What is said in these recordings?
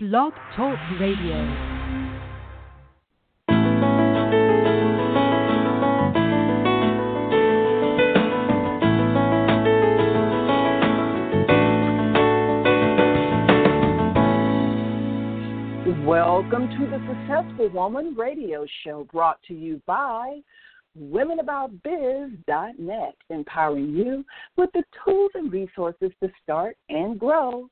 Blog Talk Radio. Welcome to the Successful Woman Radio Show, brought to you by WomenAboutBiz.net, empowering you with the tools and resources to start and grow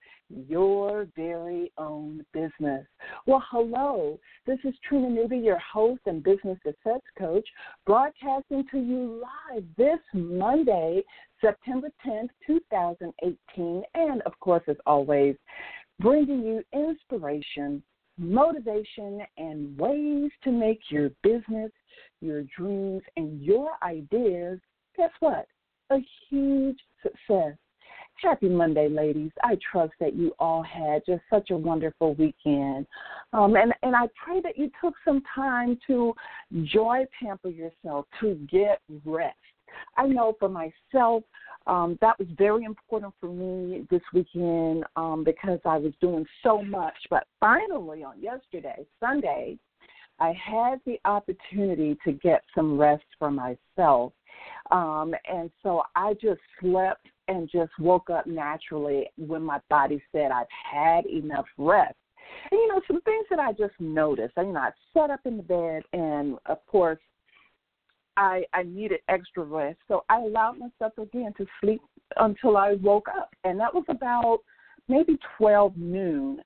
your very own business. Well, hello. This is Trina Newby, your host and business success coach, broadcasting to you live this Monday, September 10th, 2018, and, of course, as always, bringing you inspiration, motivation, and ways to make your business, your dreams, and your ideas, guess what? A huge success. Happy Monday, ladies. I trust that you all had just such a wonderful weekend. And I pray that you took some time to joy pamper yourself, to get rest. I know for myself, that was very important for me this weekend because I was doing so much. But finally, on yesterday, Sunday, I had the opportunity to get some rest for myself. And so I just slept and just woke up naturally when my body said I've had enough rest. And, you know, some things that I just noticed, you know, I sat up in the bed and, of course, I needed extra rest, so I allowed myself again to sleep until I woke up, and that was about maybe 12 noon.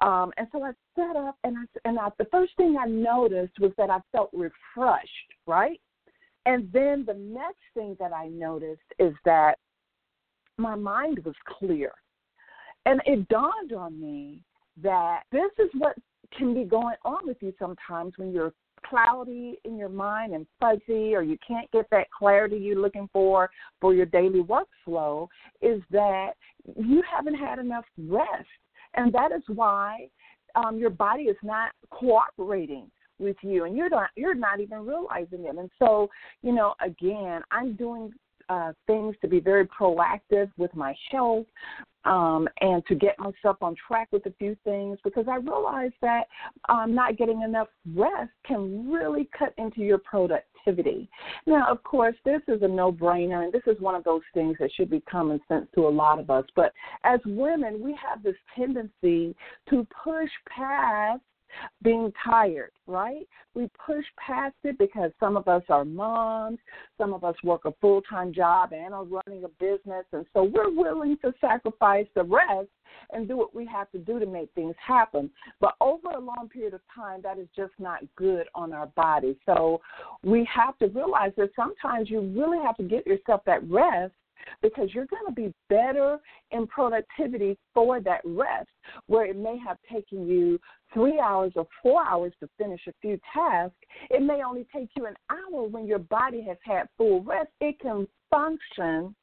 And so I sat up, and the first thing I noticed was that I felt refreshed, right? And then the next thing that I noticed is that my mind was clear, and it dawned on me that this is what can be going on with you sometimes when you're cloudy in your mind and fuzzy, or you can't get that clarity you're looking for your daily workflow, is that you haven't had enough rest. And that is why your body is not cooperating with you, and you're not even realizing it. And so, you know, again, I'm doing things to be very proactive with my health and to get myself on track with a few things, because I realize that not getting enough rest can really cut into your productivity. Now, of course, this is a no-brainer, and this is one of those things that should be common sense to a lot of us. But as women, we have this tendency to push past being tired, right? We push past it because some of us are moms, some of us work a full-time job and are running a business, and so we're willing to sacrifice the rest and do what we have to do to make things happen. But over a long period of time, that is just not good on our body. So we have to realize that sometimes you really have to get yourself that rest, because you're going to be better in productivity for that rest, where it may have taken you 3 hours or 4 hours to finish a few tasks. It may only take you an hour. When your body has had full rest, it can function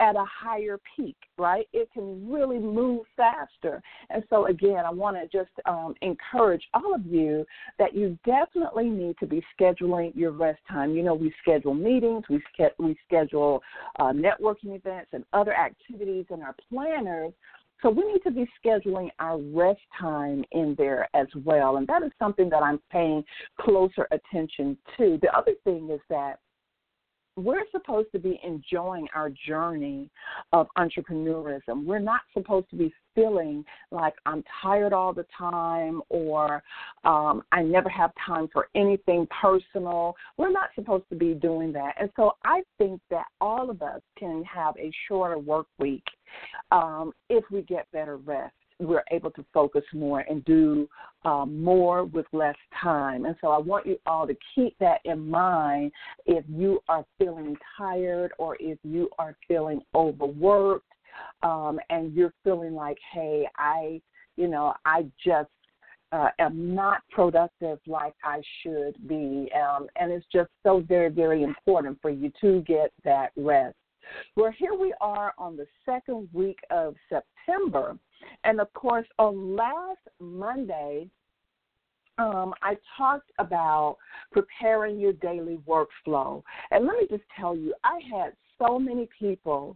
at a higher peak, right? It can really move faster. And so, again, I want to just encourage all of you that you definitely need to be scheduling your rest time. You know, we schedule meetings, we schedule networking events and other activities in our planners. So we need to be scheduling our rest time in there as well. And that is something that I'm paying closer attention to. The other thing is that we're supposed to be enjoying our journey of entrepreneurism. We're not supposed to be feeling like I'm tired all the time, or I never have time for anything personal. We're not supposed to be doing that. And so I think that all of us can have a shorter work week if we get better rest. We're able to focus more and do more with less time. And so I want you all to keep that in mind if you are feeling tired, or if you are feeling overworked and you're feeling like, hey, I am not productive like I should be. And it's just so very, very important for you to get that rest. Well, here we are on the second week of September. And, of course, on last Monday, I talked about preparing your daily workflow. And let me just tell you, I had so many people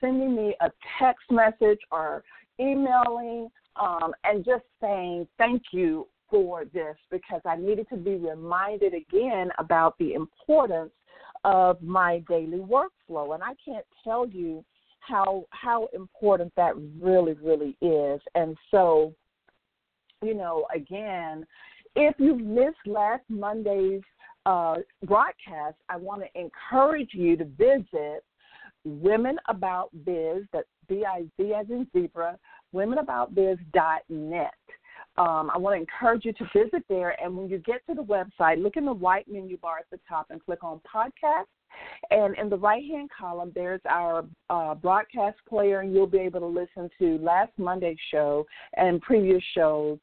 sending me a text message or emailing and just saying thank you for this, because I needed to be reminded again about the importance of my daily workflow. And I can't tell you how important that really, really is. And so, you know, again, if you missed last Monday's broadcast, I want to encourage you to visit WomenAboutBiz, that's B-I-Z as in zebra, womenaboutbiz.net. I want to encourage you to visit there, and when you get to the website, look in the white menu bar at the top and click on podcast. And in the right-hand column, there's our broadcast player, and you'll be able to listen to last Monday's show and previous shows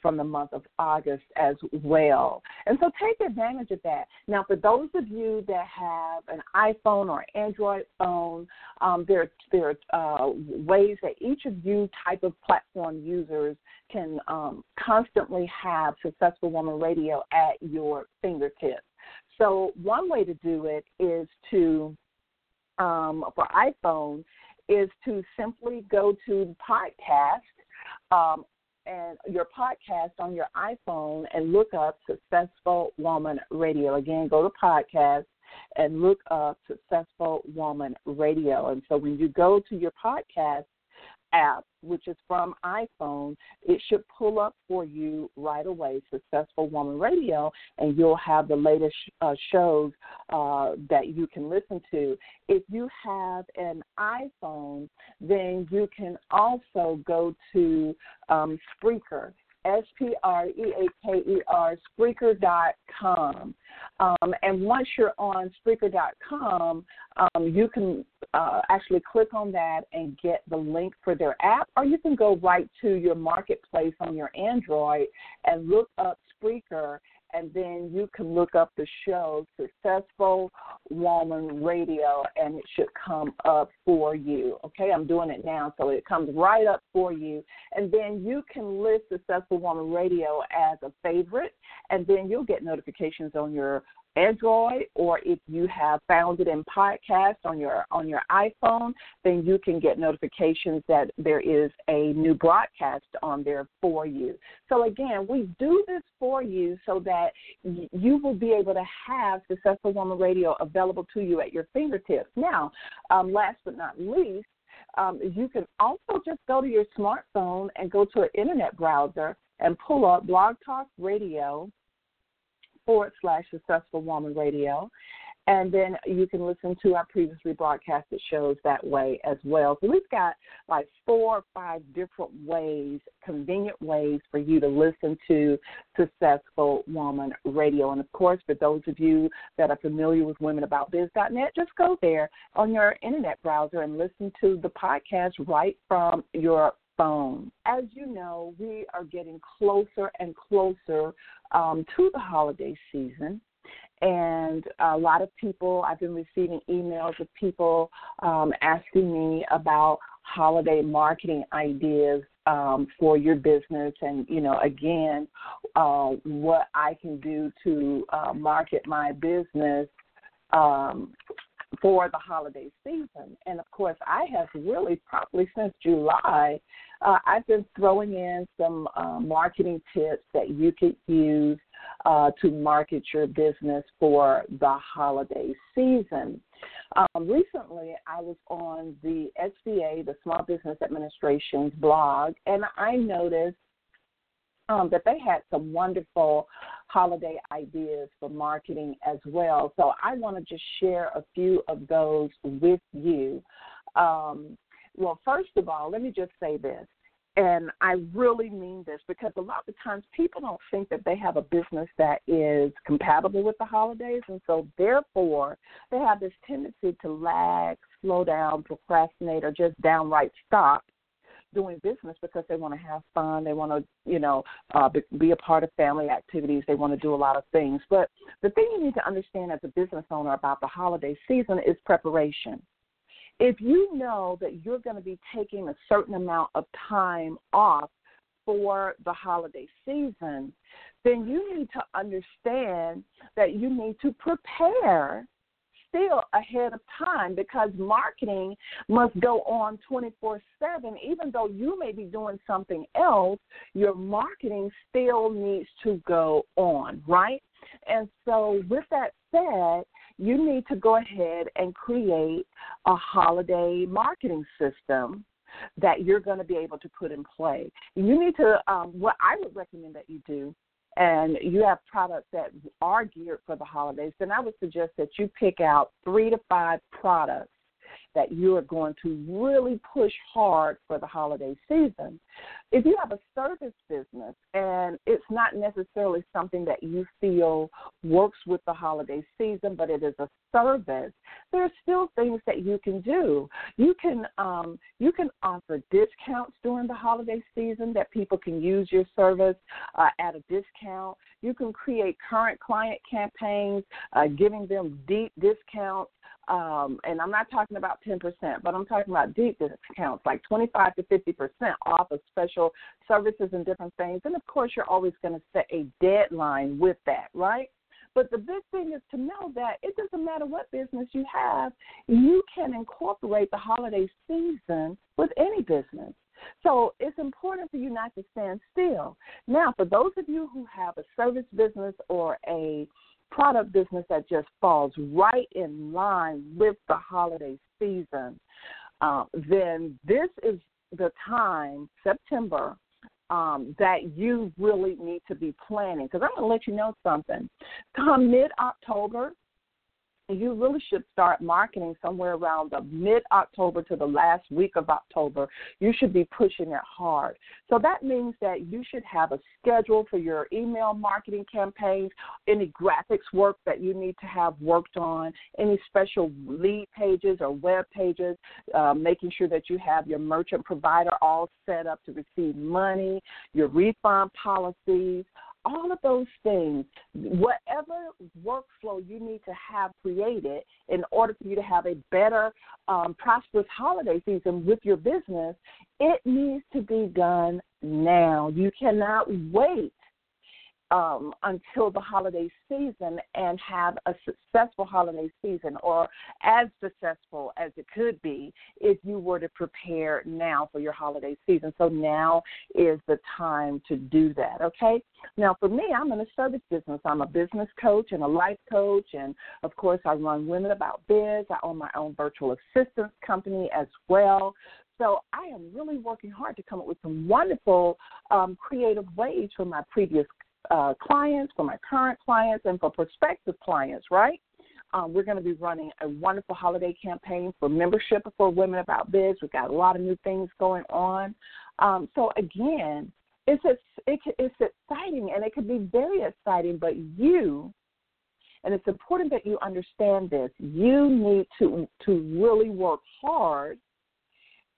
from the month of August as well. And so take advantage of that. Now, for those of you that have an iPhone or Android phone, there are ways that each of you type of platform users can constantly have Successful Woman Radio at your fingertips. So one way to do it is to, for iPhone, is to simply go to podcast and your podcast on your iPhone and look up Successful Woman Radio. Again, go to podcast and look up Successful Woman Radio. And so when you go to your podcast app, which is from iPhone, it should pull up for you right away, Successful Woman Radio, and you'll have the latest shows that you can listen to. If you have an iPhone, then you can also go to Spreaker, S-P-R-E-A-K-E-R, Spreaker.com. And once you're on Spreaker.com, you can actually click on that and get the link for their app, or you can go right to your marketplace on your Android and look up Spreaker, and then you can look up the show Successful Woman Radio, and it should come up for you. Okay, I'm doing it now, so it comes right up for you. And then you can list Successful Woman Radio as a favorite, and then you'll get notifications on your Android, or if you have found it in podcast on your iPhone, then you can get notifications that there is a new broadcast on there for you. So again, we do this for you so that you will be able to have Successful Woman Radio available to you at your fingertips. Now, last but not least, you can also just go to your smartphone and go to an internet browser and pull up Blog Talk Radio / Successful Woman Radio, and then you can listen to our previously broadcasted shows that way as well. So we've got like 4 or 5 different ways, convenient ways for you to listen to Successful Woman Radio. And, of course, for those of you that are familiar with WomenAboutBiz.net, just go there on your internet browser and listen to the podcast right from your phone. As you know, we are getting closer and closer to the holiday season, and a lot of people, I've been receiving emails of people asking me about holiday marketing ideas for your business, and, you know, again, what I can do to market my business for the holiday season. And, of course, I have really probably since July, I've been throwing in some marketing tips that you could use to market your business for the holiday season. Recently, I was on the SBA, the Small Business Administration's blog, and I noticed that they had some wonderful holiday ideas for marketing as well. So I want to just share a few of those with you. Well, first of all, let me just say this, and I really mean this, because a lot of times people don't think that they have a business that is compatible with the holidays, and so therefore they have this tendency to lag, slow down, procrastinate, or just downright stop doing business because they want to have fun. They want to, be a part of family activities. They want to do a lot of things. But the thing you need to understand as a business owner about the holiday season is preparation. If you know that you're going to be taking a certain amount of time off for the holiday season, then you need to understand that you need to prepare still ahead of time because marketing must go on 24/7. Even though you may be doing something else, your marketing still needs to go on, right? And so with that said, you need to go ahead and create a holiday marketing system that you're going to be able to put in play. You need to, what I would recommend that you do, and you have products that are geared for the holidays, then I would suggest that you pick out 3 to 5 products that you are going to really push hard for the holiday season. If you have a service business and it's not necessarily something that you feel works with the holiday season, but it is a service, there are still things that you can do. You can offer discounts during the holiday season that people can use your service at a discount. You can create current client campaigns, giving them deep discounts. And I'm not talking about 10%, but I'm talking about deep discounts, like 25 to 50% off of special services and different things. And, of course, you're always going to set a deadline with that, right? But the big thing is to know that it doesn't matter what business you have, you can incorporate the holiday season with any business. So it's important for you not to stand still. Now, for those of you who have a service business or a product business that just falls right in line with the holiday season, then this is the time, September, that you really need to be planning. Because I'm going to let you know something. Come mid-October, you really should start marketing somewhere around the mid-October to the last week of October. You should be pushing it hard. So that means that you should have a schedule for your email marketing campaigns, any graphics work that you need to have worked on, any special lead pages or web pages, making sure that you have your merchant provider all set up to receive money, your refund policies, all of those things, whatever workflow you need to have created in order for you to have a better, prosperous holiday season with your business, it needs to be done now. You cannot wait until the holiday season and have a successful holiday season, or as successful as it could be if you were to prepare now for your holiday season. So now is the time to do that, okay? Now, for me, I'm in a service business. I'm a business coach and a life coach, and, of course, I run WomenAboutBiz. I own my own virtual assistance company as well. So I am really working hard to come up with some wonderful creative ways for my previous clients, for my current clients, and for prospective clients, right? We're going to be running a wonderful holiday campaign for membership for Women About Biz. We've got a lot of new things going on. So, again, it's exciting, and it can be very exciting, but you, and it's important that you understand this, you need to really work hard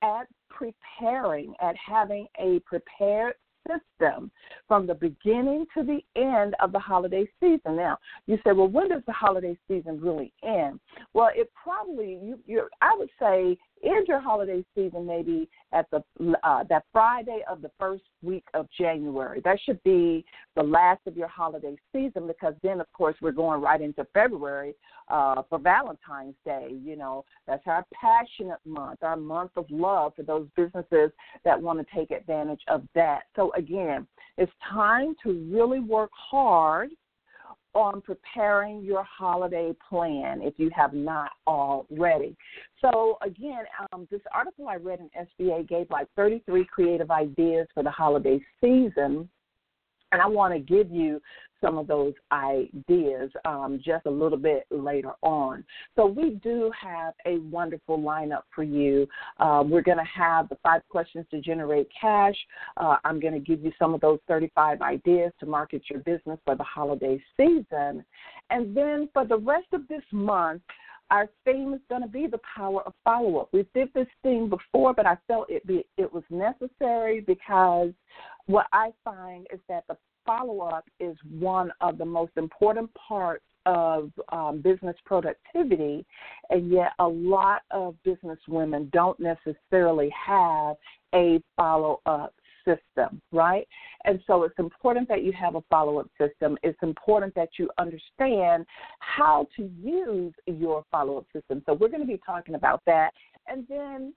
at preparing, at having a prepared system from the beginning to the end of the holiday season. Now, you say, well, when does the holiday season really end? Well, it probably, I would say, end your holiday season maybe at the that Friday of the first week of January. That should be the last of your holiday season, because then, of course, we're going right into February for Valentine's Day. You know, that's our passionate month, our month of love for those businesses that want to take advantage of that. So, again, it's time to really work hard on preparing your holiday plan if you have not already. So, again, this article I read in SBA gave like 33 creative ideas for the holiday season, and I want to give you some of those ideas just a little bit later on. So we do have a wonderful lineup for you. We're going to have the 5 questions to generate cash. I'm going to give you some of those 35 ideas to market your business for the holiday season. And then for the rest of this month, our theme is going to be the power of follow-up. We did this thing before, but I felt it was necessary, because what I find is that the follow-up is one of the most important parts of business productivity, and yet a lot of business women don't necessarily have a follow-up system, right? And so it's important that you have a follow-up system. It's important that you understand how to use your follow-up system. So we're going to be talking about that. And then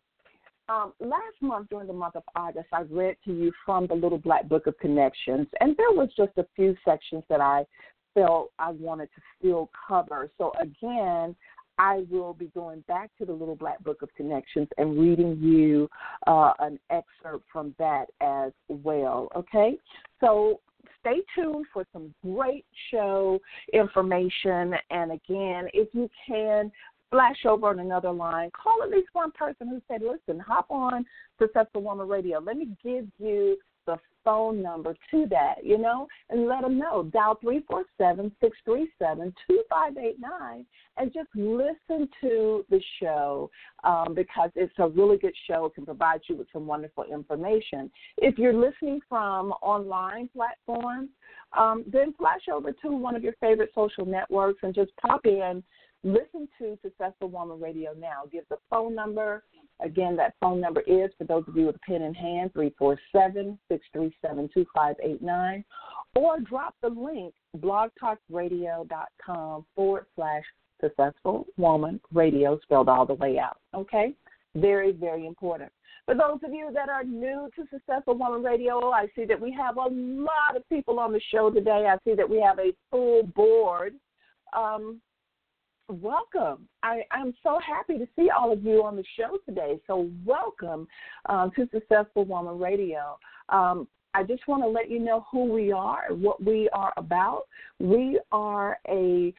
last month, during the month of August, I read to you from the Little Black Book of Connections, and there was just a few sections that I felt I wanted to still cover. So again, I will be going back to the Little Black Book of Connections and reading you an excerpt from that as well, okay? So stay tuned for some great show information. And again, if you can flash over on another line, call at least one person who said, listen, hop on Successful Woman Radio. Let me give you the phone number to that, you know, and let them know. Dial 347-637-2589 and just listen to the show because it's a really good show. It can provide you with some wonderful information. If you're listening from online platforms, then flash over to one of your favorite social networks and just pop in. Listen to Successful Woman Radio now. Give the phone number. Again, that phone number is, for those of you with a pen in hand, 347-637-2589. Or drop the link, blogtalkradio.com/Successful Woman Radio, spelled all the way out. Okay? Very, very important. For those of you that are new to Successful Woman Radio, I see that we have a lot of people on the show today. I see that we have a full board. Welcome. I'm so happy to see all of you on the show today. So welcome to Successful Woman Radio. I just want to let you know who we are and what we are about. We are a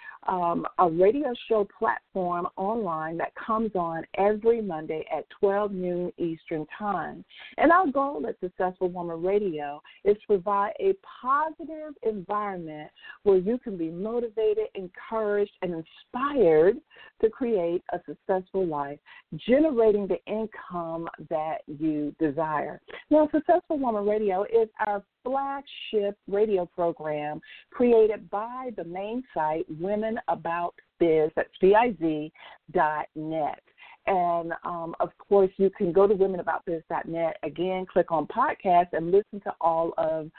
radio show platform online that comes on every Monday at 12 noon Eastern Time. And our goal at Successful Woman Radio is to provide a positive environment where you can be motivated, encouraged, and inspired to create a successful life, generating the income that you desire. Now, Successful Woman Radio is our flagship radio program created by the main site, WomenAboutBiz, that's WomenAboutBiz.net. And, of course, you can go to WomenAboutBiz.net, again, click on podcast, and listen to all of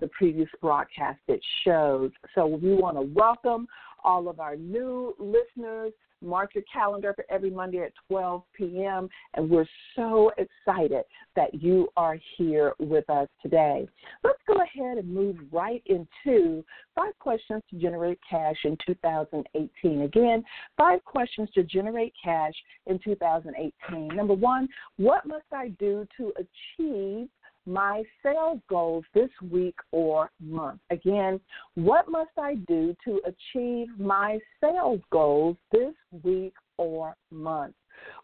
the previous broadcasted shows. So we want to welcome all of our new listeners. Mark your calendar for every Monday at 12 p.m., and we're so excited that you are here with us today. Let's go ahead and move right into 5 questions to generate cash in 2018. Again, 5 questions to generate cash in 2018. Number 1, what must I do to achieve my sales goals this week or month? Again, what must I do to achieve my sales goals this week or month?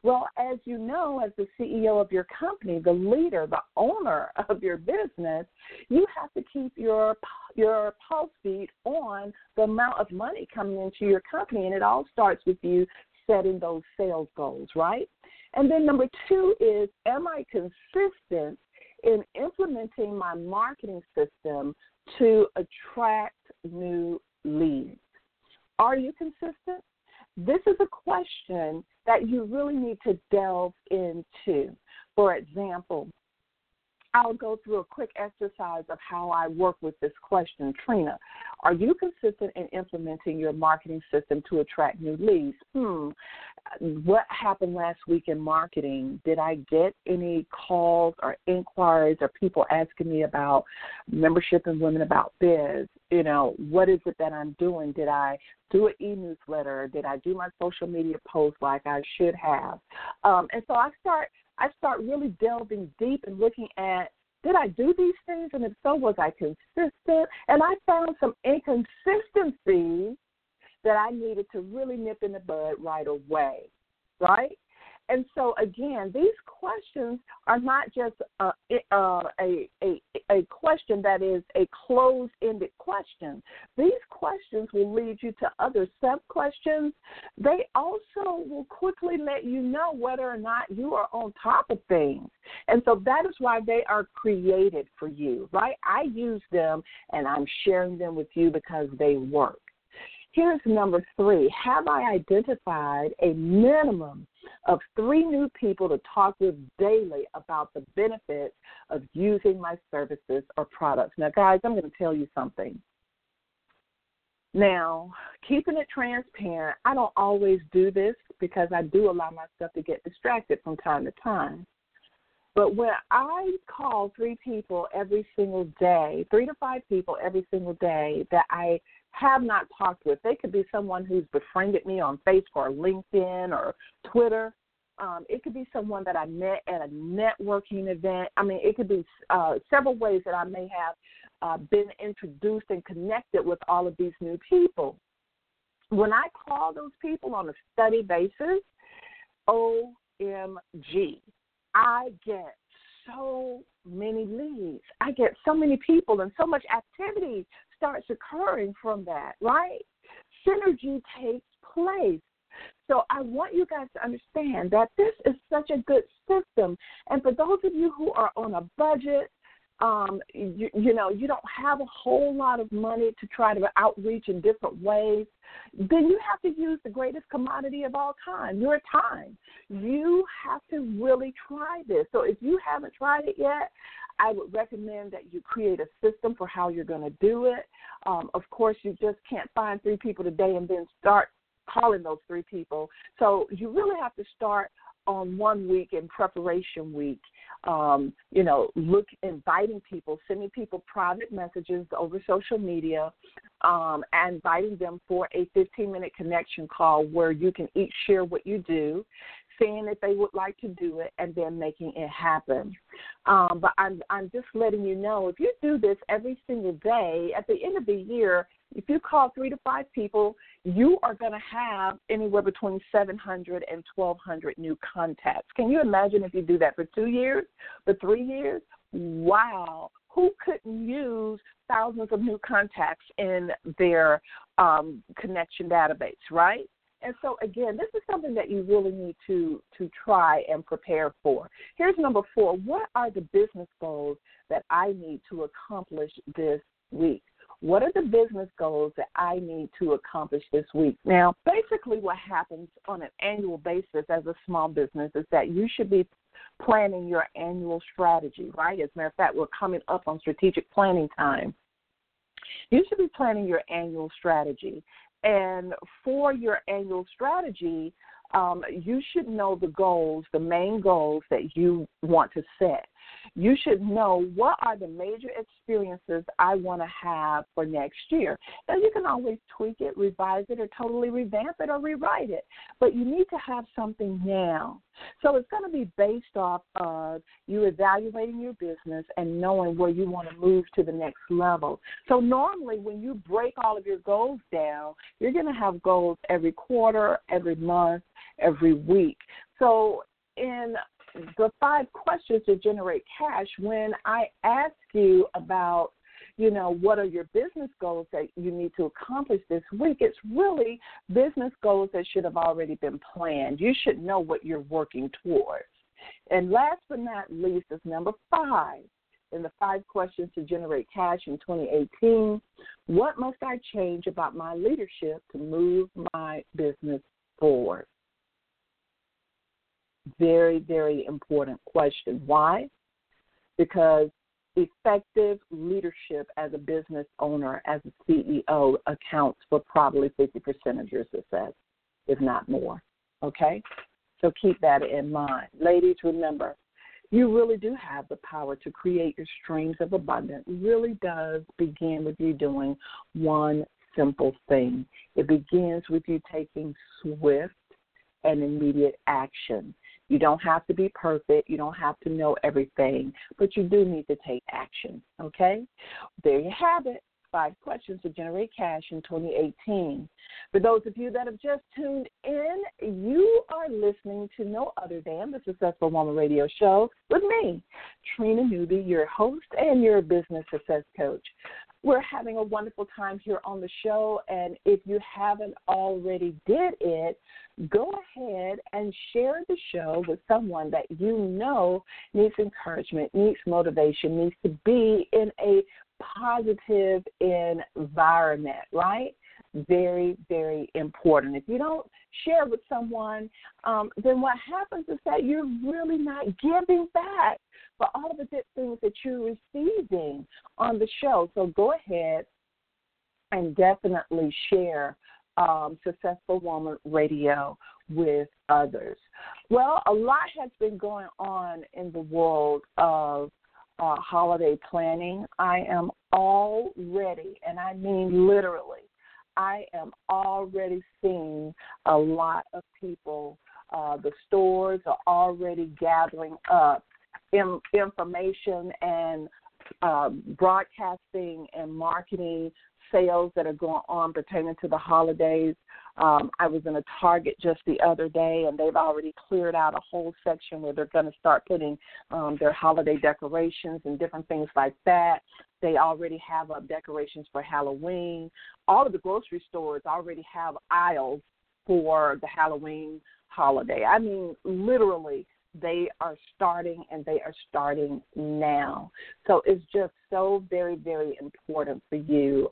Well, as you know, as the CEO of your company, the leader, the owner of your business, you have to keep your pulse beat on the amount of money coming into your company, and it all starts with you setting those sales goals, right? And then number 2 is, am I consistent in implementing my marketing system to attract new leads? Are you consistent? This is a question that you really need to delve into. For example, I'll go through a quick exercise of how I work with this question. Trina, are you consistent in implementing your marketing system to attract new leads? What happened last week in marketing? Did I get any calls or inquiries or people asking me about membership in Women About Biz? You know, what is it that I'm doing? Did I do an e-newsletter? Did I do my social media post like I should have? And so I start really delving deep and looking at, did I do these things? And if so, was I consistent? And I found some inconsistencies that I needed to really nip in the bud right away, right? And so, again, these questions are not just a question that is a closed-ended question. These questions will lead you to other sub-questions. They also will quickly let you know whether or not you are on top of things. And so that is why they are created for you, right? I use them, and I'm sharing them with you because they work. Here's number 3. Have I identified a minimum of 3 new people to talk with daily about the benefits of using my services or products. Now, guys, I'm going to tell you something. Now, keeping it transparent, I don't always do this because I do allow myself to get distracted from time to time. But when I call 3 people every single day, 3 to 5 people every single day that I have not talked with, they could be someone who's befriended me on Facebook or LinkedIn or Twitter. It could be someone that I met at a networking event. I mean, it could be several ways that I may have been introduced and connected with all of these new people. When I call those people on a steady basis, OMG, I get so many leads. I get so many people, and so much activity starts occurring from that, right? Synergy takes place. So I want you guys to understand that this is such a good system. And for those of you who are on a budget, you don't have a whole lot of money to try to outreach in different ways, then you have to use the greatest commodity of all time, your time. You have to really try this. So if you haven't tried it yet, I would recommend that you create a system for how you're going to do it. Of course, you just can't find 3 people today and then start calling those 3 people. So you really have to start on 1 week in preparation week, inviting people, sending people private messages over social media, and inviting them for a 15-minute connection call where you can each share what you do, seeing if they would like to do it, and then making it happen. But I'm just letting you know, if you do this every single day, at the end of the year, if you call 3 to 5 people, you are going to have anywhere between 700 and 1,200 new contacts. Can you imagine if you do that for 2 years, for 3 years? Wow. Who couldn't use thousands of new contacts in their connection database, right? And so, again, this is something that you really need to try and prepare for. Here's number 4. What are the business goals that I need to accomplish this week? What are the business goals that I need to accomplish this week? Now, basically what happens on an annual basis as a small business is that you should be planning your annual strategy, right? As a matter of fact, we're coming up on strategic planning time. You should be planning your annual strategy. And for your annual strategy, you should know the goals, the main goals that you want to set. You should know what are the major experiences I want to have for next year. Now, you can always tweak it, revise it, or totally revamp it or rewrite it, but you need to have something now. So it's going to be based off of you evaluating your business and knowing where you want to move to the next level. So normally when you break all of your goals down, you're going to have goals every quarter, every month, every week. So in the 5 questions to generate cash, when I ask you about, what are your business goals that you need to accomplish this week, it's really business goals that should have already been planned. You should know what you're working towards. And last but not least is number 5. In the 5 questions to generate cash in 2018, what must I change about my leadership to move my business forward? Very, very important question. Why? Because effective leadership as a business owner, as a CEO, accounts for probably 50% of your success, if not more. Okay? So keep that in mind. Ladies, remember, you really do have the power to create your streams of abundance. It really does begin with you doing one simple thing. It begins with you taking swift and immediate action. You don't have to be perfect. You don't have to know everything, but you do need to take action, okay? There you have it, 5 questions to generate cash in 2018. For those of you that have just tuned in, you are listening to no other than the Successful Woman Radio Show with me, Trina Newby, your host and your business success coach. We're having a wonderful time here on the show, and if you haven't already did it, go ahead and share the show with someone that you know needs encouragement, needs motivation, needs to be in a positive environment, right? very, very important. If you don't share with someone, then what happens is that you're really not giving back for all of the good things that you're receiving on the show. So go ahead and definitely share Successful Woman Radio with others. Well, a lot has been going on in the world of holiday planning. I am already, and I mean literally, I am already seeing a lot of people. The stores are already gathering up information and broadcasting and marketing sales that are going on pertaining to the holidays. I was in a Target just the other day, and they've already cleared out a whole section where they're going to start putting their holiday decorations and different things like that. They already have up decorations for Halloween. All of the grocery stores already have aisles for the Halloween holiday. I mean, literally, they are starting, and they are starting now. So it's just so very, very important for you.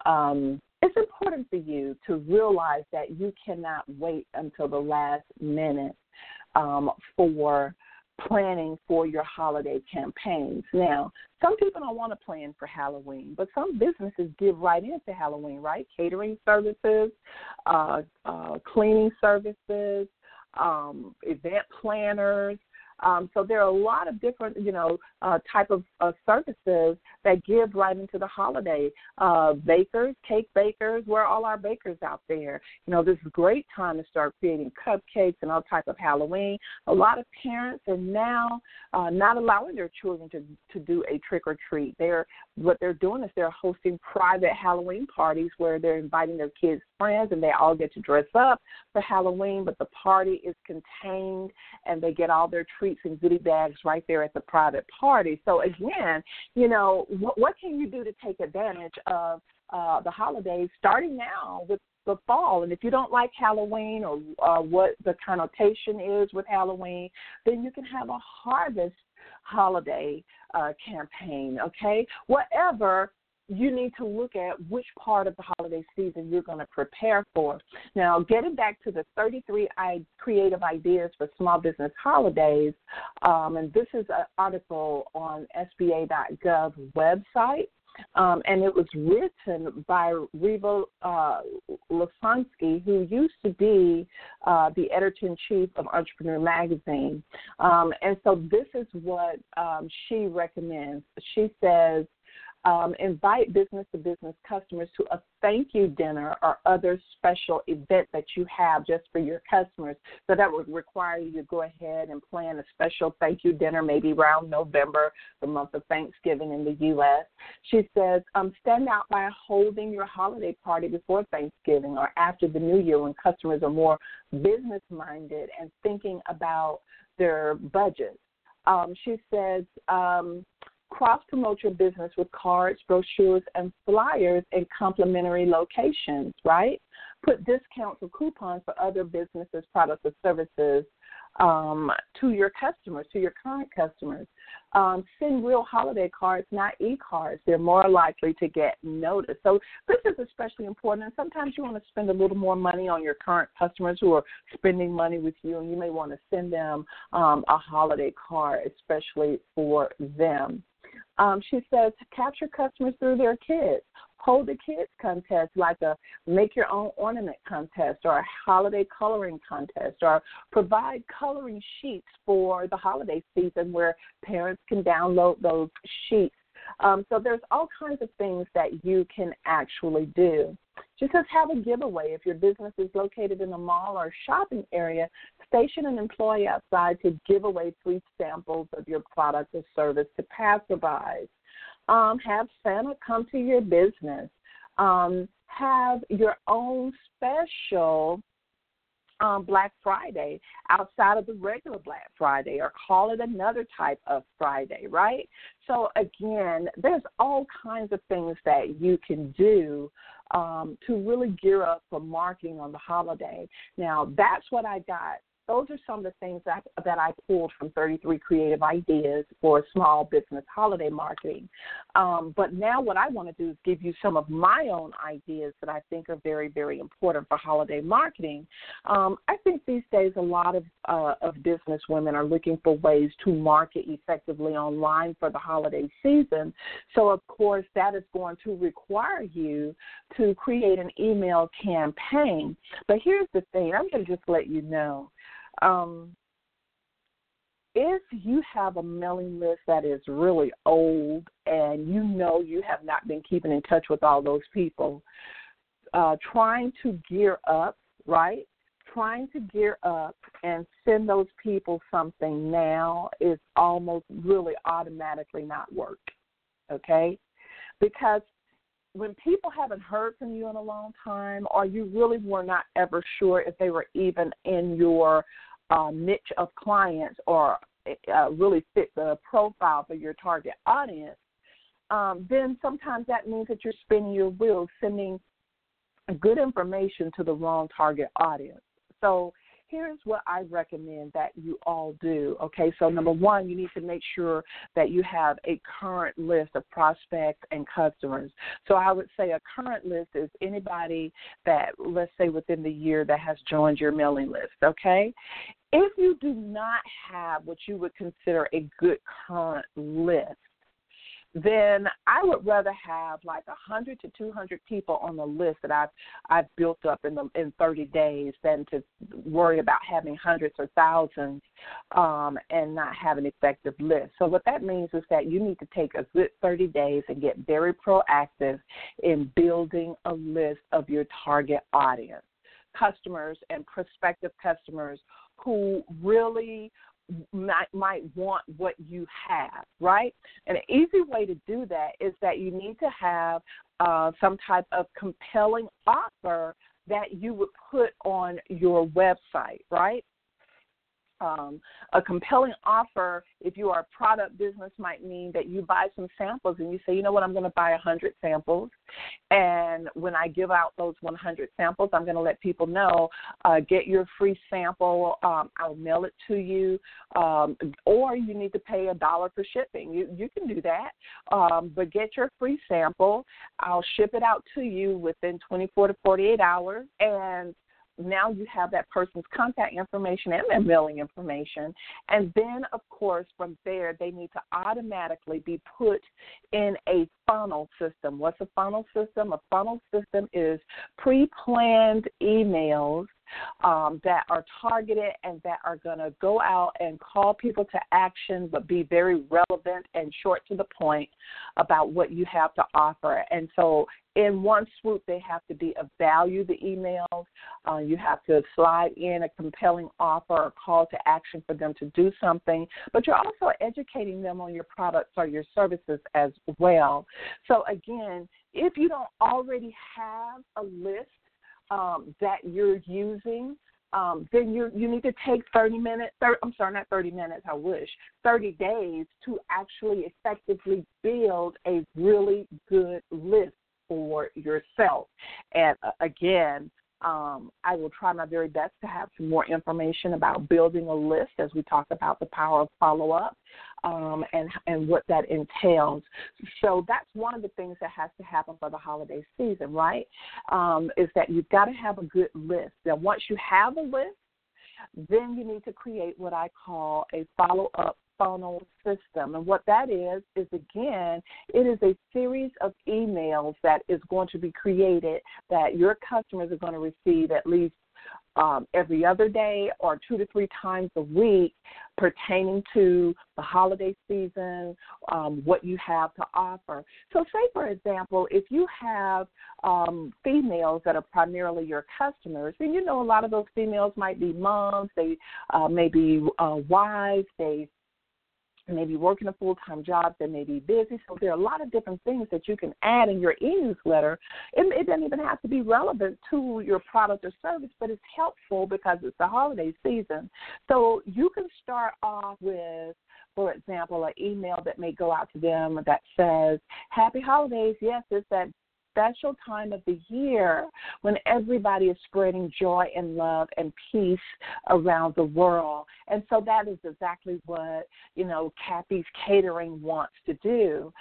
It's important for you to realize that you cannot wait until the last minute for planning for your holiday campaigns. Now, some people don't want to plan for Halloween, but some businesses give right into Halloween, right? Catering services, cleaning services, event planners. So there are a lot of different, type of services that give right into the holiday. Bakers, cake bakers, where are all our bakers out there? This is a great time to start creating cupcakes and all type of Halloween. A lot of parents are now not allowing their children to do a trick-or-treat. What they're doing is they're hosting private Halloween parties where they're inviting their kids' friends, and they all get to dress up for Halloween, but the party is contained, and they get all their treats and goodie bags right there at the private party. So again, what can you do to take advantage of the holidays starting now with the fall? And if you don't like Halloween or what the connotation is with Halloween, then you can have a harvest holiday campaign, okay? Whatever, you need to look at which part of the holiday season you're going to prepare for. Now, getting back to the 33 creative ideas for small business holidays, and this is an article on SBA.gov website, and it was written by Reva Lufanski, who used to be the editor-in-chief of Entrepreneur Magazine. And so this is what she recommends. She says, invite business-to-business customers to a thank-you dinner or other special event that you have just for your customers. So that would require you to go ahead and plan a special thank-you dinner, maybe around November, the month of Thanksgiving in the U.S. She says, stand out by holding your holiday party before Thanksgiving or after the New Year when customers are more business-minded and thinking about their budgets. She says, cross-promote your business with cards, brochures, and flyers in complimentary locations, right? Put discounts or coupons for other businesses, products, or services to your customers, to your current customers. Send real holiday cards, not e-cards. They're more likely to get noticed. So this is especially important. And sometimes you want to spend a little more money on your current customers who are spending money with you, and you may want to send them a holiday card, especially for them. She says, capture customers through their kids. Hold a kids contest, like a make-your-own ornament contest or a holiday coloring contest, or provide coloring sheets for the holiday season where parents can download those sheets. So there's all kinds of things that you can actually do. She says, have a giveaway. If your business is located in a mall or shopping area, station an employee outside to give away free samples of your product or service to passerbys. Have Santa come to your business. Have your own special Black Friday outside of the regular Black Friday, or call it another type of Friday, right? So, again, there's all kinds of things that you can do to really gear up for marketing on the holiday. Now, that's what I got those are some of the things that I pulled from 33 creative ideas for small business holiday marketing. But now what I want to do is give you some of my own ideas that I think are very, very important for holiday marketing. I think these days a lot of business women are looking for ways to market effectively online for the holiday season. So, of course, that is going to require you to create an email campaign. But here's the thing. I'm going to just let you know. If you have a mailing list that is really old and you know you have not been keeping in touch with all those people, trying to gear up, right? Trying to gear up and send those people something now is almost really automatically not work, okay? Because when people haven't heard from you in a long time, or you really were not ever sure if they were even in your niche of clients or really fit the profile for your target audience, then sometimes that means that you're spinning your wheels, sending good information to the wrong target audience. So here's what I recommend that you all do, okay? So number one, you need to make sure that you have a current list of prospects and customers. So I would say a current list is anybody that, let's say, within the year that has joined your mailing list, okay? If you do not have what you would consider a good current list, then I would rather have like 100 to 200 people on the list that I've built up in 30 days than to worry about having hundreds or thousands and not have an effective list. So what that means is that you need to take a good 30 days and get very proactive in building a list of your target audience, customers and prospective customers who really might want what you have, right? And an easy way to do that is that you need to have some type of compelling offer that you would put on your website, right? A compelling offer, if you are a product business, might mean that you buy some samples and you say, you know what, I'm going to buy 100 samples. And when I give out those 100 samples, I'm going to let people know, get your free sample. I'll mail it to you. Or you need to pay $1 for shipping. You can do that. But get your free sample. I'll ship it out to you within 24 to 48 hours. And now you have that person's contact information and their mailing information. And then, of course, from there, they need to automatically be put in a funnel system. What's a funnel system? A funnel system is pre-planned emails that are targeted and that are going to go out and call people to action, but be very relevant and short to the point about what you have to offer. And so in one swoop, they have to be of value, the emails. You have to slide in a compelling offer or call to action for them to do something, but you're also educating them on your products or your services as well. So again, if you don't already have a list that you're using, then you need to take 30 days to actually effectively build a really good list for yourself. And again, I will try my very best to have some more information about building a list as we talk about the power of follow-up and what that entails. So that's one of the things that has to happen for the holiday season, right, is that you've got to have a good list. Now, once you have a list, then you need to create what I call a follow-up funnel system. And what that is again, it is a series of emails that is going to be created that your customers are going to receive at least every other day or 2 to 3 times a week pertaining to the holiday season, what you have to offer. So say, for example, if you have females that are primarily your customers, and you know a lot of those females might be moms, they may be wives, they maybe working a full-time job, that may be busy. So there are a lot of different things that you can add in your e-newsletter. It doesn't even have to be relevant to your product or service, but it's helpful because it's the holiday season. So you can start off with, for example, an email that may go out to them that says, Happy Holidays. Yes, it's that special time of the year when everybody is spreading joy and love and peace around the world. And so that is exactly what, you know, Kathy's Catering wants to do.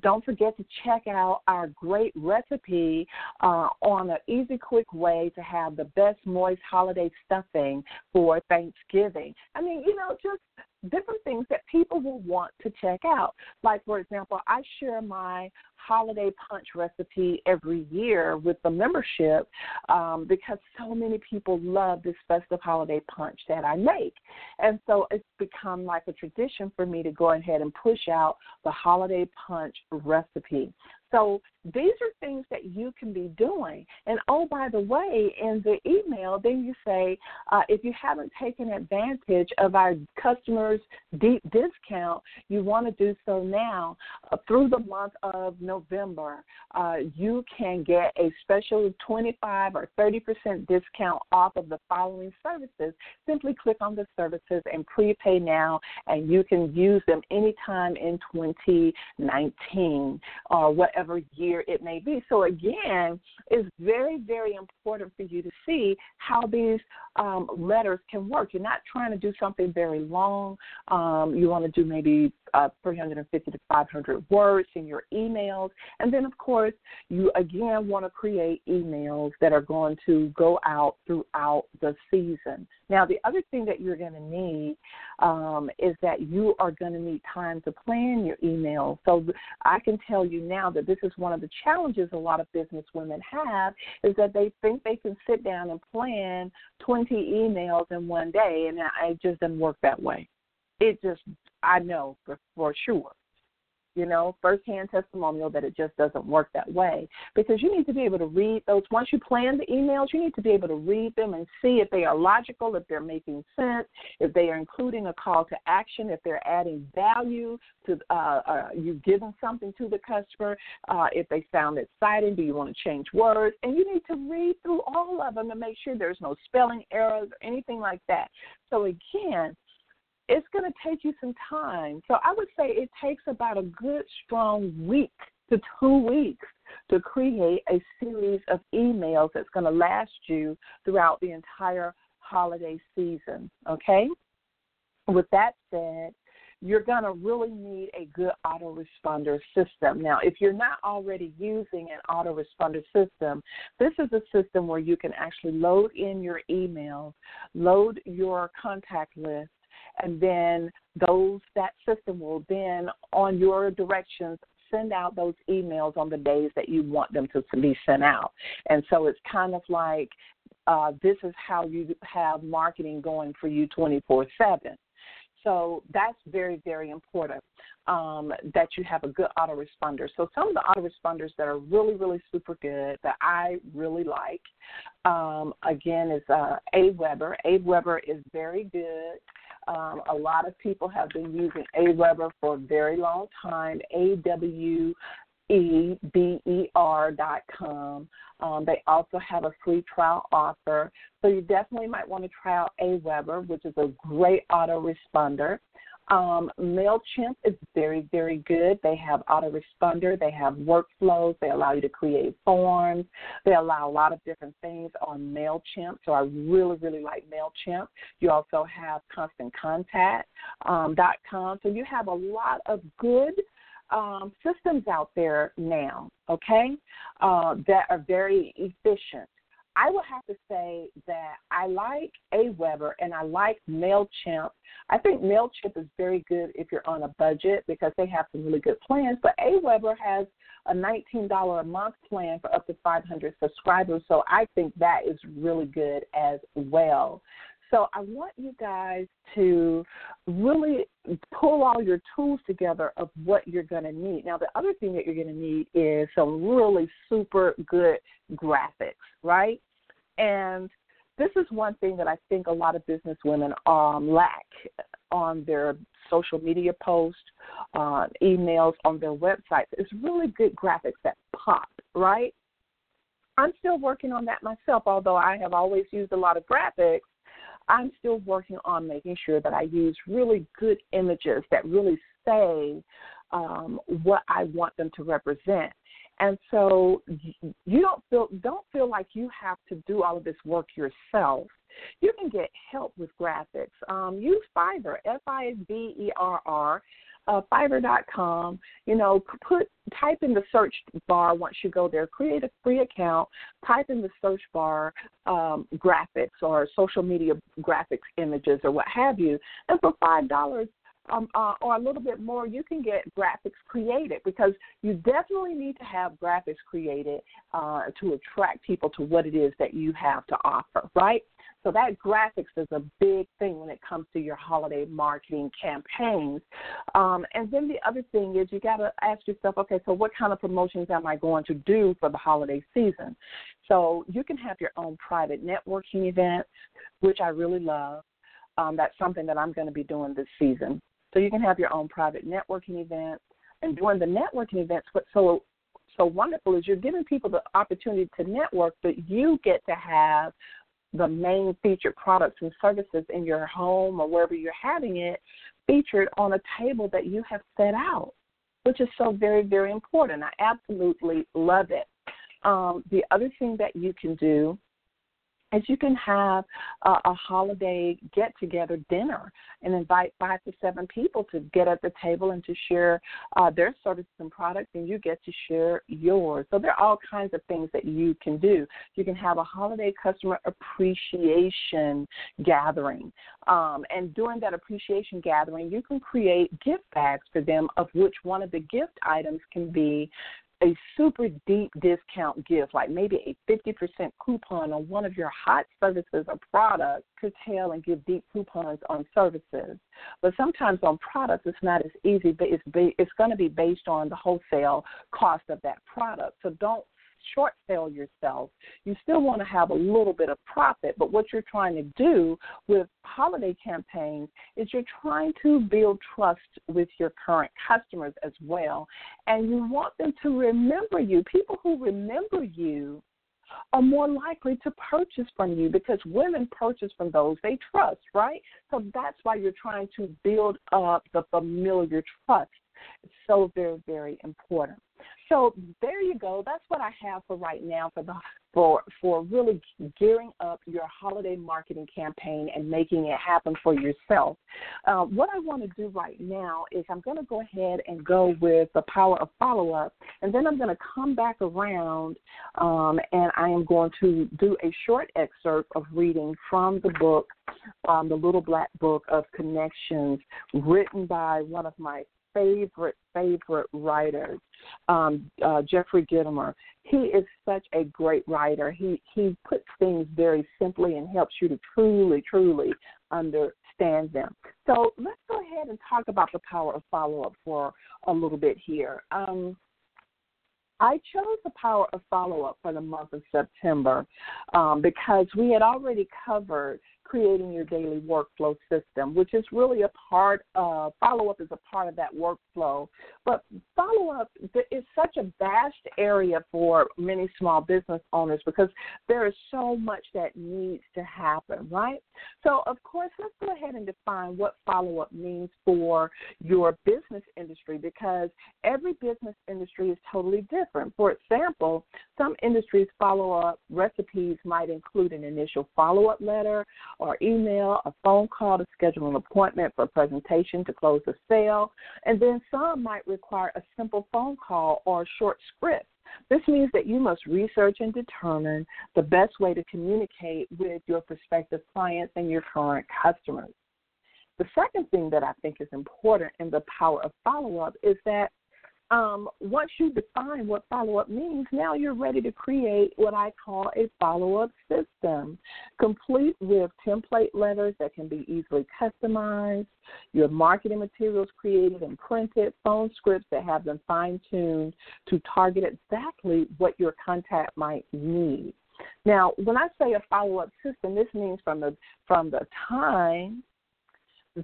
Don't forget to check out our great recipe on an easy, quick way to have the best moist holiday stuffing for Thanksgiving. I mean, you know, just different things that people will want to check out. Like, for example, I share my holiday punch recipe every year with the membership because so many people love this festive holiday punch that I make. And so it's become like a tradition for me to go ahead and push out the holiday punch recipe. So these are things that you can be doing. And, oh, by the way, in the email, then you say, if you haven't taken advantage of our customers' deep discount, you want to do so now. Through the month of November, you can get a special 25 or 30% discount off of the following services. Simply click on the services and prepay now, and you can use them anytime in 2019 or whatever year it may be. So again, it's very, very important for you to see how these letters can work. You're not trying to do something very long. You want to do maybe 350 to 500 words in your emails. And then, of course, you again want to create emails that are going to go out throughout the season. Now, the other thing that you're going to need is that you are going to need time to plan your emails. So I can tell you now that this is one of the challenges a lot of business women have, is that they think they can sit down and plan 20 emails in one day, and it just doesn't work that way. It just, I know for sure, you know, firsthand testimonial that it just doesn't work that way, because you need to be able to read those. Once you plan the emails, you need to be able to read them and see if they are logical, if they're making sense, if they are including a call to action, if they're adding value to you giving something to the customer, if they sound exciting, do you want to change words? And you need to read through all of them to make sure there's no spelling errors or anything like that. So again, it's going to take you some time. So I would say it takes about a good, strong week to 2 weeks to create a series of emails that's going to last you throughout the entire holiday season, okay? With that said, you're going to really need a good autoresponder system. Now, if you're not already using an autoresponder system, this is a system where you can actually load in your emails, load your contact list, and then that system will then, on your directions, send out those emails on the days that you want them to be sent out. And so it's kind of like this is how you have marketing going for you 24/7. So that's very, very important that you have a good autoresponder. So some of the autoresponders that are really, really super good that I really like, again, is AWeber. AWeber is very good. A lot of people have been using AWeber for a very long time, AWeber.com. They also have a free trial offer. So you definitely might want to try out AWeber, which is a great autoresponder. MailChimp is very, very good. They have autoresponder. They have workflows. They allow you to create forms. They allow a lot of different things on MailChimp. So I really, really like MailChimp. You also have Constant Contact, .com. So you have a lot of good systems out there now, okay, that are very efficient. I would have to say that I like AWeber and I like MailChimp. I think MailChimp is very good if you're on a budget because they have some really good plans, but AWeber has a $19 a month plan for up to 500 subscribers, so I think that is really good as well. So I want you guys to really pull all your tools together of what you're going to need. Now, the other thing that you're going to need is some really super good graphics, right? And this is one thing that I think a lot of business women lack on their social media posts, emails, on their websites. It's really good graphics that pop, right? I'm still working on that myself, although I have always used a lot of graphics. I'm still working on making sure that I use really good images that really say what I want them to represent. And so you don't feel like you have to do all of this work yourself. You can get help with graphics. Use Fiverr, Fiverr, Fiverr.com. You know, type in the search bar once you go there. Create a free account. Type in the search bar graphics or social media graphics images or what have you. And for $5 or a little bit more, you can get graphics created, because you definitely need to have graphics created to attract people to what it is that you have to offer, right? So that graphics is a big thing when it comes to your holiday marketing campaigns. And then the other thing is you got to ask yourself, okay, so what kind of promotions am I going to do for the holiday season? So you can have your own private networking event, which I really love. That's something that I'm going to be doing this season. So you can have your own private networking event. And during the networking events, what's so wonderful is you're giving people the opportunity to network, but you get to have the main featured products and services in your home or wherever you're having it featured on a table that you have set out, which is so very, very important. I absolutely love it. The other thing that you can do is you can have a holiday get-together dinner and invite 5 to 7 people to get at the table and to share their services and products, and you get to share yours. So there are all kinds of things that you can do. You can have a holiday customer appreciation gathering. And during that appreciation gathering, you can create gift bags for them, of which one of the gift items can be a super deep discount gift, like maybe a 50% coupon on one of your hot services or products. Curtail and give deep coupons on services. But sometimes on products, it's not as easy, but it's going to be based on the wholesale cost of that product. So don't short sell yourself. You still want to have a little bit of profit, but what you're trying to do with holiday campaigns is you're trying to build trust with your current customers as well, and you want them to remember you. People who remember you are more likely to purchase from you, because women purchase from those they trust, right? So that's why you're trying to build up the familiar trust. It's so very, very important. So there you go. That's what I have for right now for really gearing up your holiday marketing campaign and making it happen for yourself. What I want to do right now is I'm going to go ahead and go with the power of follow-up, and then I'm going to come back around, and I am going to do a short excerpt of reading from the book, The Little Black Book of Connections, written by one of my favorite writers, Jeffrey Gitomer. He is such a great writer. He puts things very simply and helps you to truly understand them. So let's go ahead and talk about the power of follow-up for a little bit here. I chose the power of follow-up for the month of September because we had already covered creating your daily workflow system, which is really a part of, follow-up is a part of that workflow. But follow-up is such a vast area for many small business owners because there is so much that needs to happen, right? So, of course, let's go ahead and define what follow-up means for your business industry, because every business industry is totally different. For example, some industries' follow-up recipes might include an initial follow-up letter, or email, a phone call to schedule an appointment for a presentation to close the sale, and then some might require a simple phone call or a short script. This means that you must research and determine the best way to communicate with your prospective clients and your current customers. The second thing that I think is important in the power of follow-up is that once you define what follow-up means, now you're ready to create what I call a follow-up system, complete with template letters that can be easily customized, your marketing materials created and printed, phone scripts that have been fine-tuned to target exactly what your contact might need. Now, when I say a follow-up system, this means from the time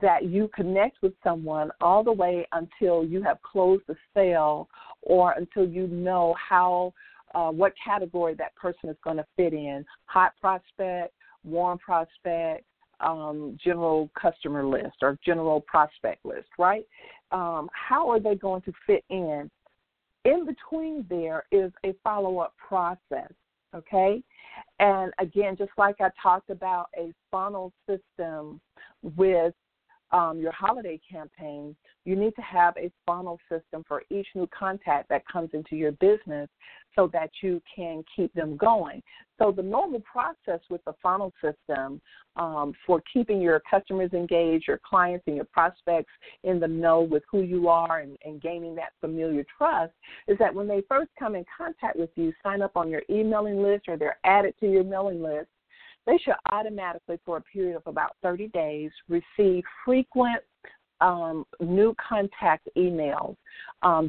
that you connect with someone all the way until you have closed the sale or until you know how what category that person is going to fit in, hot prospect, warm prospect, general customer list or general prospect list, right? How are they going to fit in? in between there is a follow-up process, okay? And, again, just like I talked about a funnel system with your holiday campaign, you need to have a funnel system for each new contact that comes into your business so that you can keep them going. So the normal process with the funnel system for keeping your customers engaged, your clients and your prospects in the know with who you are and gaining that familiar trust is that when they first come in contact with you, sign up on your emailing list or they're added to your mailing list, they should automatically, for a period of about 30 days, receive frequent new contact emails.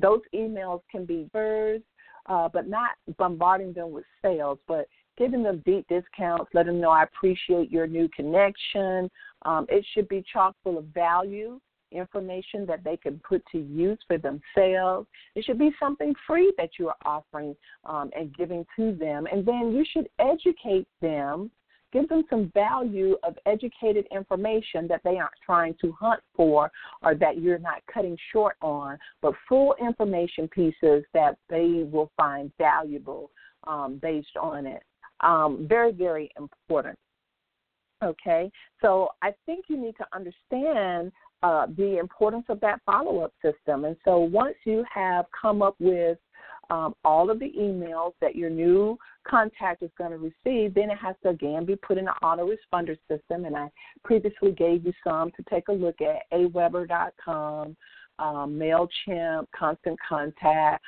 Those emails can be birds, but not bombarding them with sales, but giving them deep discounts, let them know I appreciate your new connection. It should be chock full of value, information that they can put to use for themselves. It should be something free that you are offering and giving to them. And then you should educate them. Give them some value of educated information that they aren't trying to hunt for or that you're not cutting short on, but full information pieces that they will find valuable based on it. Very, very important. Okay, so I think you need to understand the importance of that follow-up system. And so once you have come up with all of the emails that your new contact is going to receive, then it has to, again, be put in an autoresponder system. And I previously gave you some to take a look at, AWeber.com, MailChimp, Constant Contact.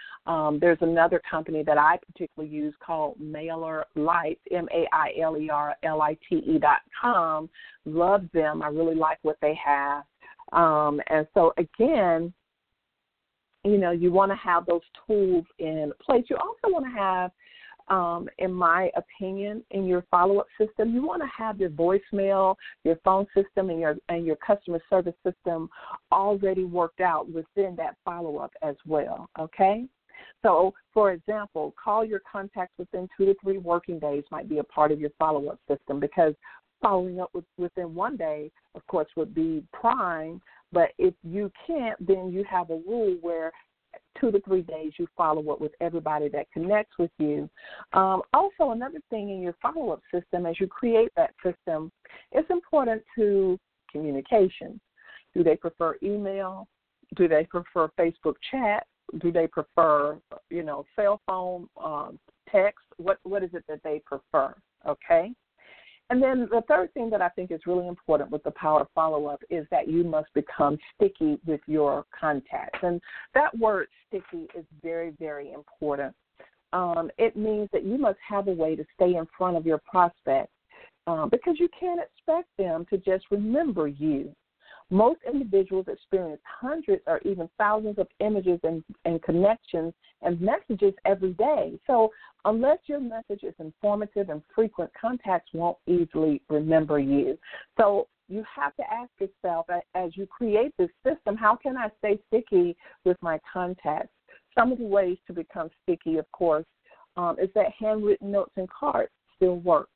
There's another company that I particularly use called MailerLite, MailerLite.com. Love them. I really like what they have. And so, again, you know, you want to have those tools in place. You also want to have, in my opinion, in your follow-up system, you want to have your voicemail, your phone system, and your customer service system already worked out within that follow-up as well, okay? So, for example, call your contacts within 2 to 3 working days might be a part of your follow-up system, because following up within one day, of course, would be prime. But if you can't, then you have a rule where 2 to 3 days you follow up with everybody that connects with you. Also, another thing in your follow-up system, as you create that system, it's important to communication. Do they prefer email? Do they prefer Facebook chat? Do they prefer, you know, cell phone, text? What is it that they prefer, okay? And then the third thing that I think is really important with the power of follow-up is that you must become sticky with your contacts. And that word sticky is very, very important. It means that you must have a way to stay in front of your prospects because you can't expect them to just remember you. Most individuals experience hundreds or even thousands of images and connections and messages every day. So unless your message is informative and frequent, contacts won't easily remember you. So you have to ask yourself, as you create this system, how can I stay sticky with my contacts? Some of the ways to become sticky, of course, is that handwritten notes and cards still work.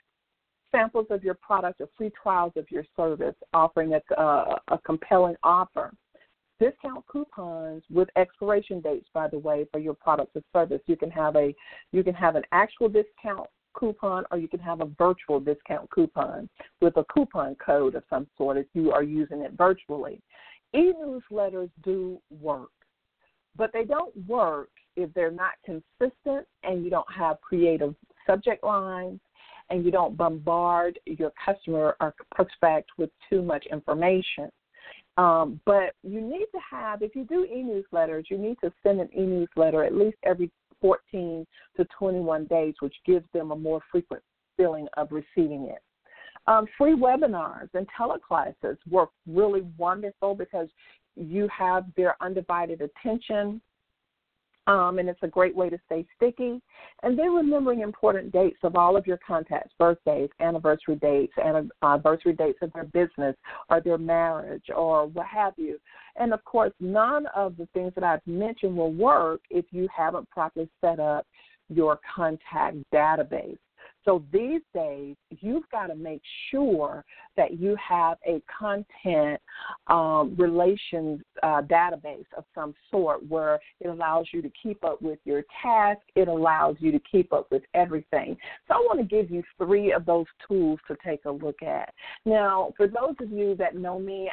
Samples of your product or free trials of your service, offering a compelling offer. Discount coupons with expiration dates, by the way, for your products or service. You can have an actual discount coupon, or you can have a virtual discount coupon with a coupon code of some sort if you are using it virtually. E-newsletters do work, but they don't work if they're not consistent and you don't have creative subject lines, and you don't bombard your customer or prospect with too much information. But you need to have, if you do e-newsletters, you need to send an e-newsletter at least every 14 to 21 days, which gives them a more frequent feeling of receiving it. Free webinars and teleclasses work really wonderful because you have their undivided attention. And it's a great way to stay sticky. And then remembering important dates of all of your contacts, birthdays, anniversary dates of their business or their marriage or what have you. And, of course, none of the things that I've mentioned will work if you haven't properly set up your contact database. So these days, you've got to make sure that you have a content relations database of some sort where it allows you to keep up with your task. It allows you to keep up with everything. So I want to give you three of those tools to take a look at. Now, for those of you that know me,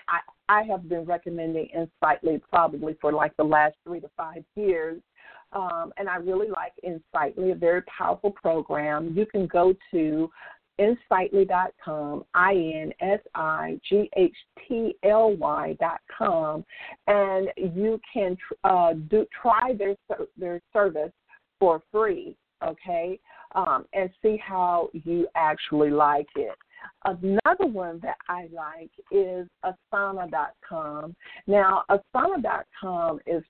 I have been recommending Insightly probably for like the last 3 to 5 years. And I really like Insightly, a very powerful program. You can go to Insightly.com, INSIGHTLY.com, and you can try their service for free, okay, and see how you actually like it. Another one that I like is Asana.com. Now, Asana.com is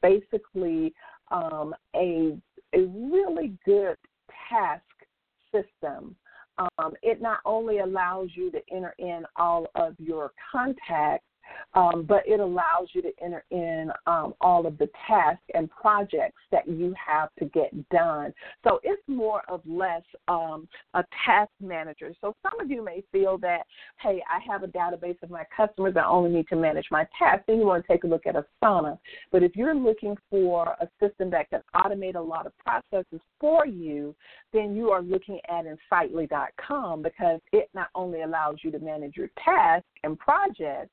basically a really good task system. It not only allows you to enter in all of your contacts, but it allows you to enter in all of the tasks and projects that you have to get done. So it's more or less a task manager. So some of you may feel that, hey, I have a database of my customers. I only need to manage my tasks. Then you want to take a look at Asana. But if you're looking for a system that can automate a lot of processes for you, then you are looking at Insightly.com because it not only allows you to manage your tasks and projects,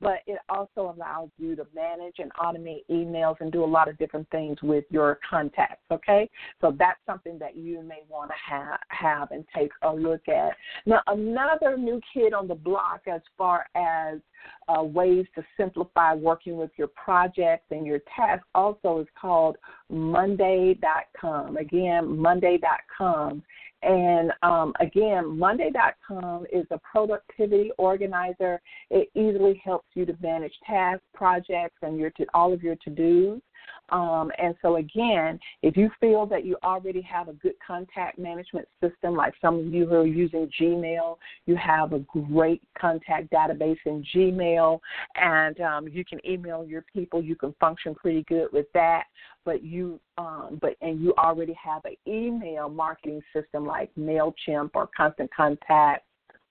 but it also allows you to manage and automate emails and do a lot of different things with your contacts, okay? So that's something that you may want to have and take a look at. Now, another new kid on the block as far as ways to simplify working with your projects and your tasks also is called Monday.com. Again, Monday.com. And, again, Monday.com is a productivity organizer. It easily helps you to manage tasks, projects, and all of your to-dos. And so, again, if you feel that you already have a good contact management system, like some of you who are using Gmail, you have a great contact database in Gmail, and you can email your people. You can function pretty good with that. But you already have an email marketing system like MailChimp or Constant Contact.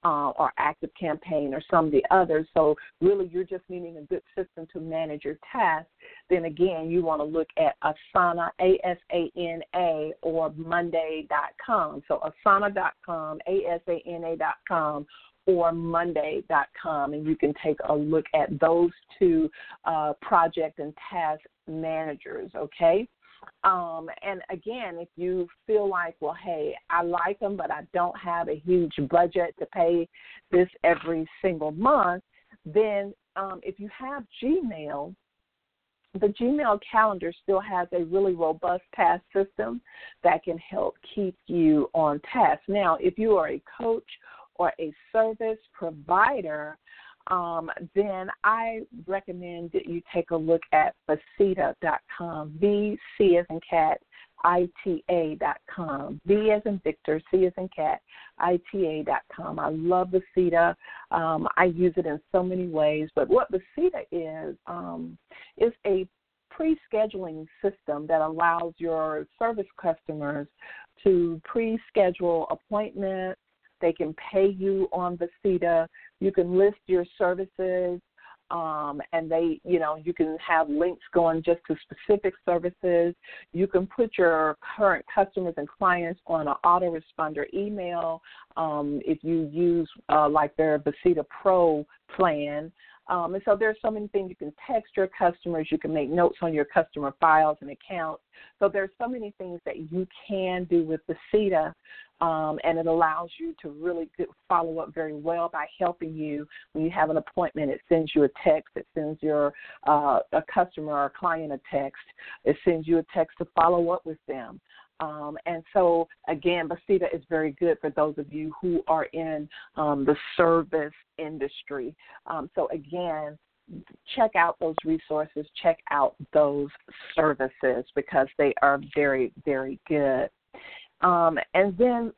Or Active Campaign or some of the others, so really you're just needing a good system to manage your tasks, then again, you want to look at Asana, A-S-A-N-A, or Monday.com. So Asana.com, A-S-A-N-A.com, or Monday.com, and you can take a look at those two project and task managers, okay? And again, if you feel like, well, hey, I like them, but I don't have a huge budget to pay this every single month, then if you have Gmail, the Gmail calendar still has a really robust task system that can help keep you on task. Now, if you are a coach or a service provider, then I recommend that you take a look at Vcita.com, V-C as in cat, ITA.com, V as in Victor, C as in cat, ITA.com. I love Vcita. I use it in so many ways. But what Vcita is a pre-scheduling system that allows your service customers to pre-schedule appointments. They can pay you on Vcita. You can list your services, and they, you know, you can have links going just to specific services. You can put your current customers and clients on an autoresponder email if you use like their Vcita Pro plan. And so there's so many things. You can text your customers. You can make notes on your customer files and accounts. So there's so many things that you can do with Vcita, and it allows you to really follow up very well by helping you. When you have an appointment, it sends you a text. It sends your a customer or a client a text. It sends you a text to follow up with them. And so, again, Vcita is very good for those of you who are in the service industry. So, again, check out those resources. Check out those services because they are very, very good. And then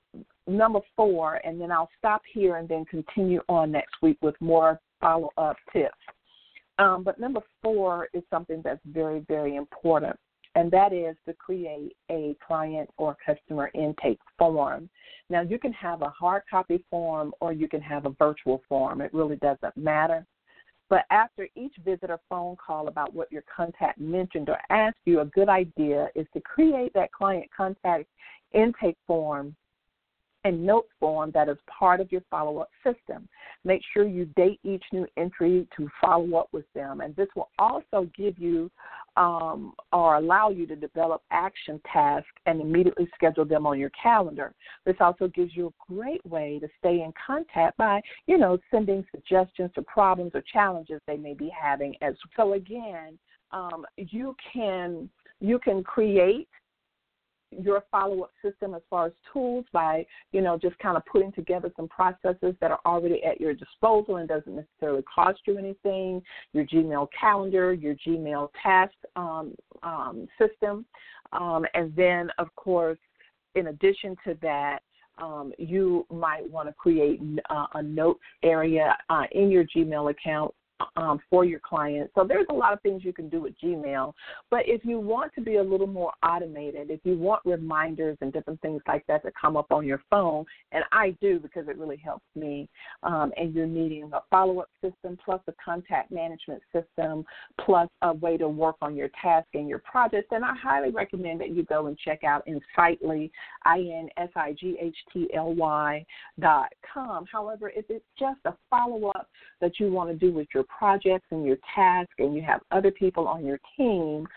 number 4, and then I'll stop here and then continue on next week with more follow-up tips. But number 4 is something that's very, very important. and that is to create a client or customer intake form. Now, you can have a hard copy form or you can have a virtual form. It really doesn't matter. But after each visit or phone call about what your contact mentioned or asked you, a good idea is to create that client contact intake form and note form that is part of your follow-up system. Make sure you date each new entry to follow up with them. And this will also give you or allow you to develop action tasks and immediately schedule them on your calendar. This also gives you a great way to stay in contact by, you know, sending suggestions to problems or challenges they may be having. So again, you can create your follow-up system as far as tools by, you know, just kind of putting together some processes that are already at your disposal and doesn't necessarily cost you anything, your Gmail calendar, your Gmail task system. And then, of course, in addition to that, you might want to create a notes area in your Gmail account for your clients. So there's a lot of things you can do with Gmail, but if you want to be a little more automated, if you want reminders and different things like that to come up on your phone, and I do because it really helps me, and you're needing a follow-up system plus a contact management system plus a way to work on your task and your projects, then I highly recommend that you go and check out Insightly, INSIGHTLY.com. However, if it's just a follow-up that you want to do with your projects and your tasks and you have other people on your team,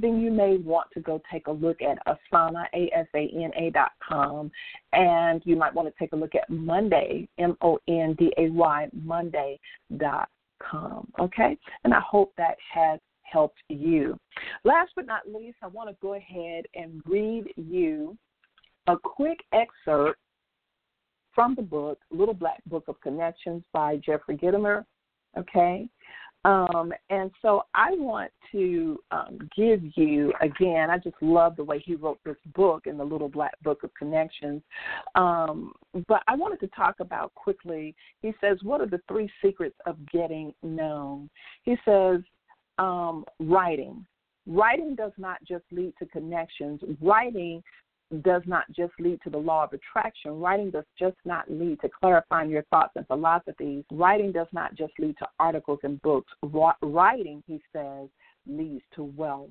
then you may want to go take a look at Asana, ASANA.com, and you might want to take a look at Monday, MONDAY, Monday.com, okay? And I hope that has helped you. Last but not least, I want to go ahead and read you a quick excerpt from the book, Little Black Book of Connections by Jeffrey Gitomer. Okay, and so I want to give you, again, I just love the way he wrote this book in the Little Black Book of Connections, but I wanted to talk about quickly, he says, what are the three secrets of getting known? He says, writing. Writing does not just lead to connections. Writing does not just lead to the law of attraction. Writing does just not lead to clarifying your thoughts and philosophies. Writing does not just lead to articles and books. Writing, he says, leads to wealth.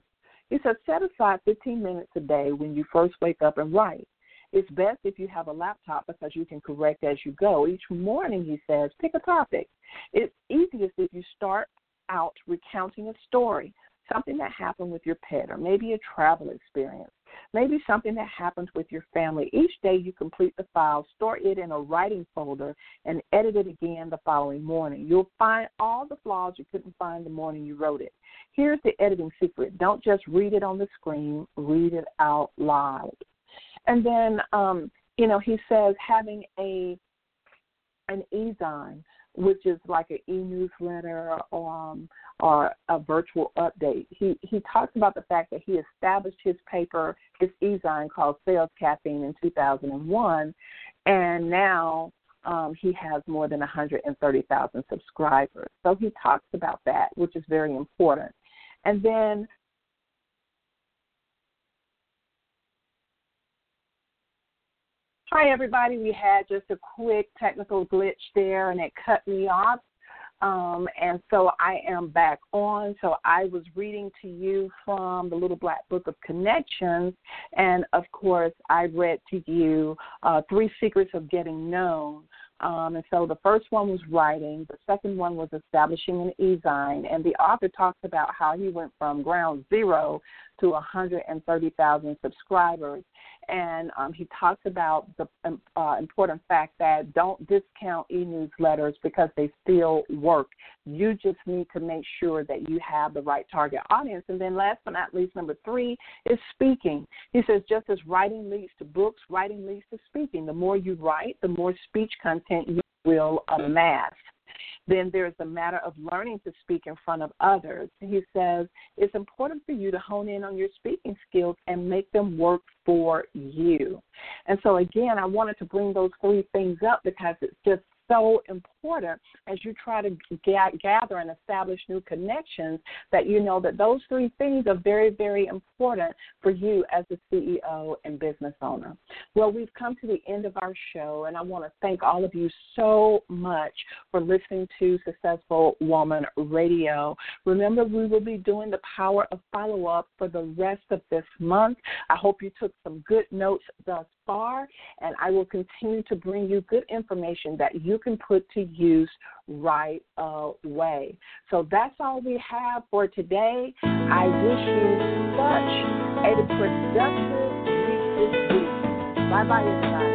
He says, set aside 15 minutes a day when you first wake up and write. It's best if you have a laptop because you can correct as you go. Each morning, he says, pick a topic. It's easiest if you start out recounting a story, something that happened with your pet or maybe a travel experience. Maybe something that happens with your family. Each day you complete the file, store it in a writing folder, and edit it again the following morning. You'll find all the flaws you couldn't find the morning you wrote it. Here's the editing secret. Don't just read it on the screen. Read it out loud. And then, he says having an e-zine, which is like an e-newsletter or a virtual update. He talks about the fact that he established his paper, his e-zine called Sales Caffeine in 2001, and now he has more than 130,000 subscribers. So he talks about that, which is very important. And then hi, everybody. We had just a quick technical glitch there, and it cut me off, and so I am back on. So I was reading to you from the Little Black Book of Connections, and, of course, I read to you Three Secrets of Getting Known. And so the first one was writing, the second one was establishing an e-zine, and the author talks about how he went from ground zero to 130,000 subscribers. And he talks about the important fact that don't discount e-newsletters because they still work. You just need to make sure that you have the right target audience. And then last but not least, number three is speaking. He says just as writing leads to books, writing leads to speaking. The more you write, the more speech content you will amass. Then there's the matter of learning to speak in front of others. He says it's important for you to hone in on your speaking skills and make them work for you. And so, again, I wanted to bring those three things up because it's just so important quarter as you try to gather and establish new connections, that you know that those three things are very, very important for you as a CEO and business owner. Well, we've come to the end of our show, and I want to thank all of you so much for listening to Successful Woman Radio. Remember, we will be doing the Power of Follow-Up for the rest of this month. I hope you took some good notes thus far, and I will continue to bring you good information that you can put to use right away. So that's all we have for today. I wish you such a productive week this week. Bye-bye, everybody.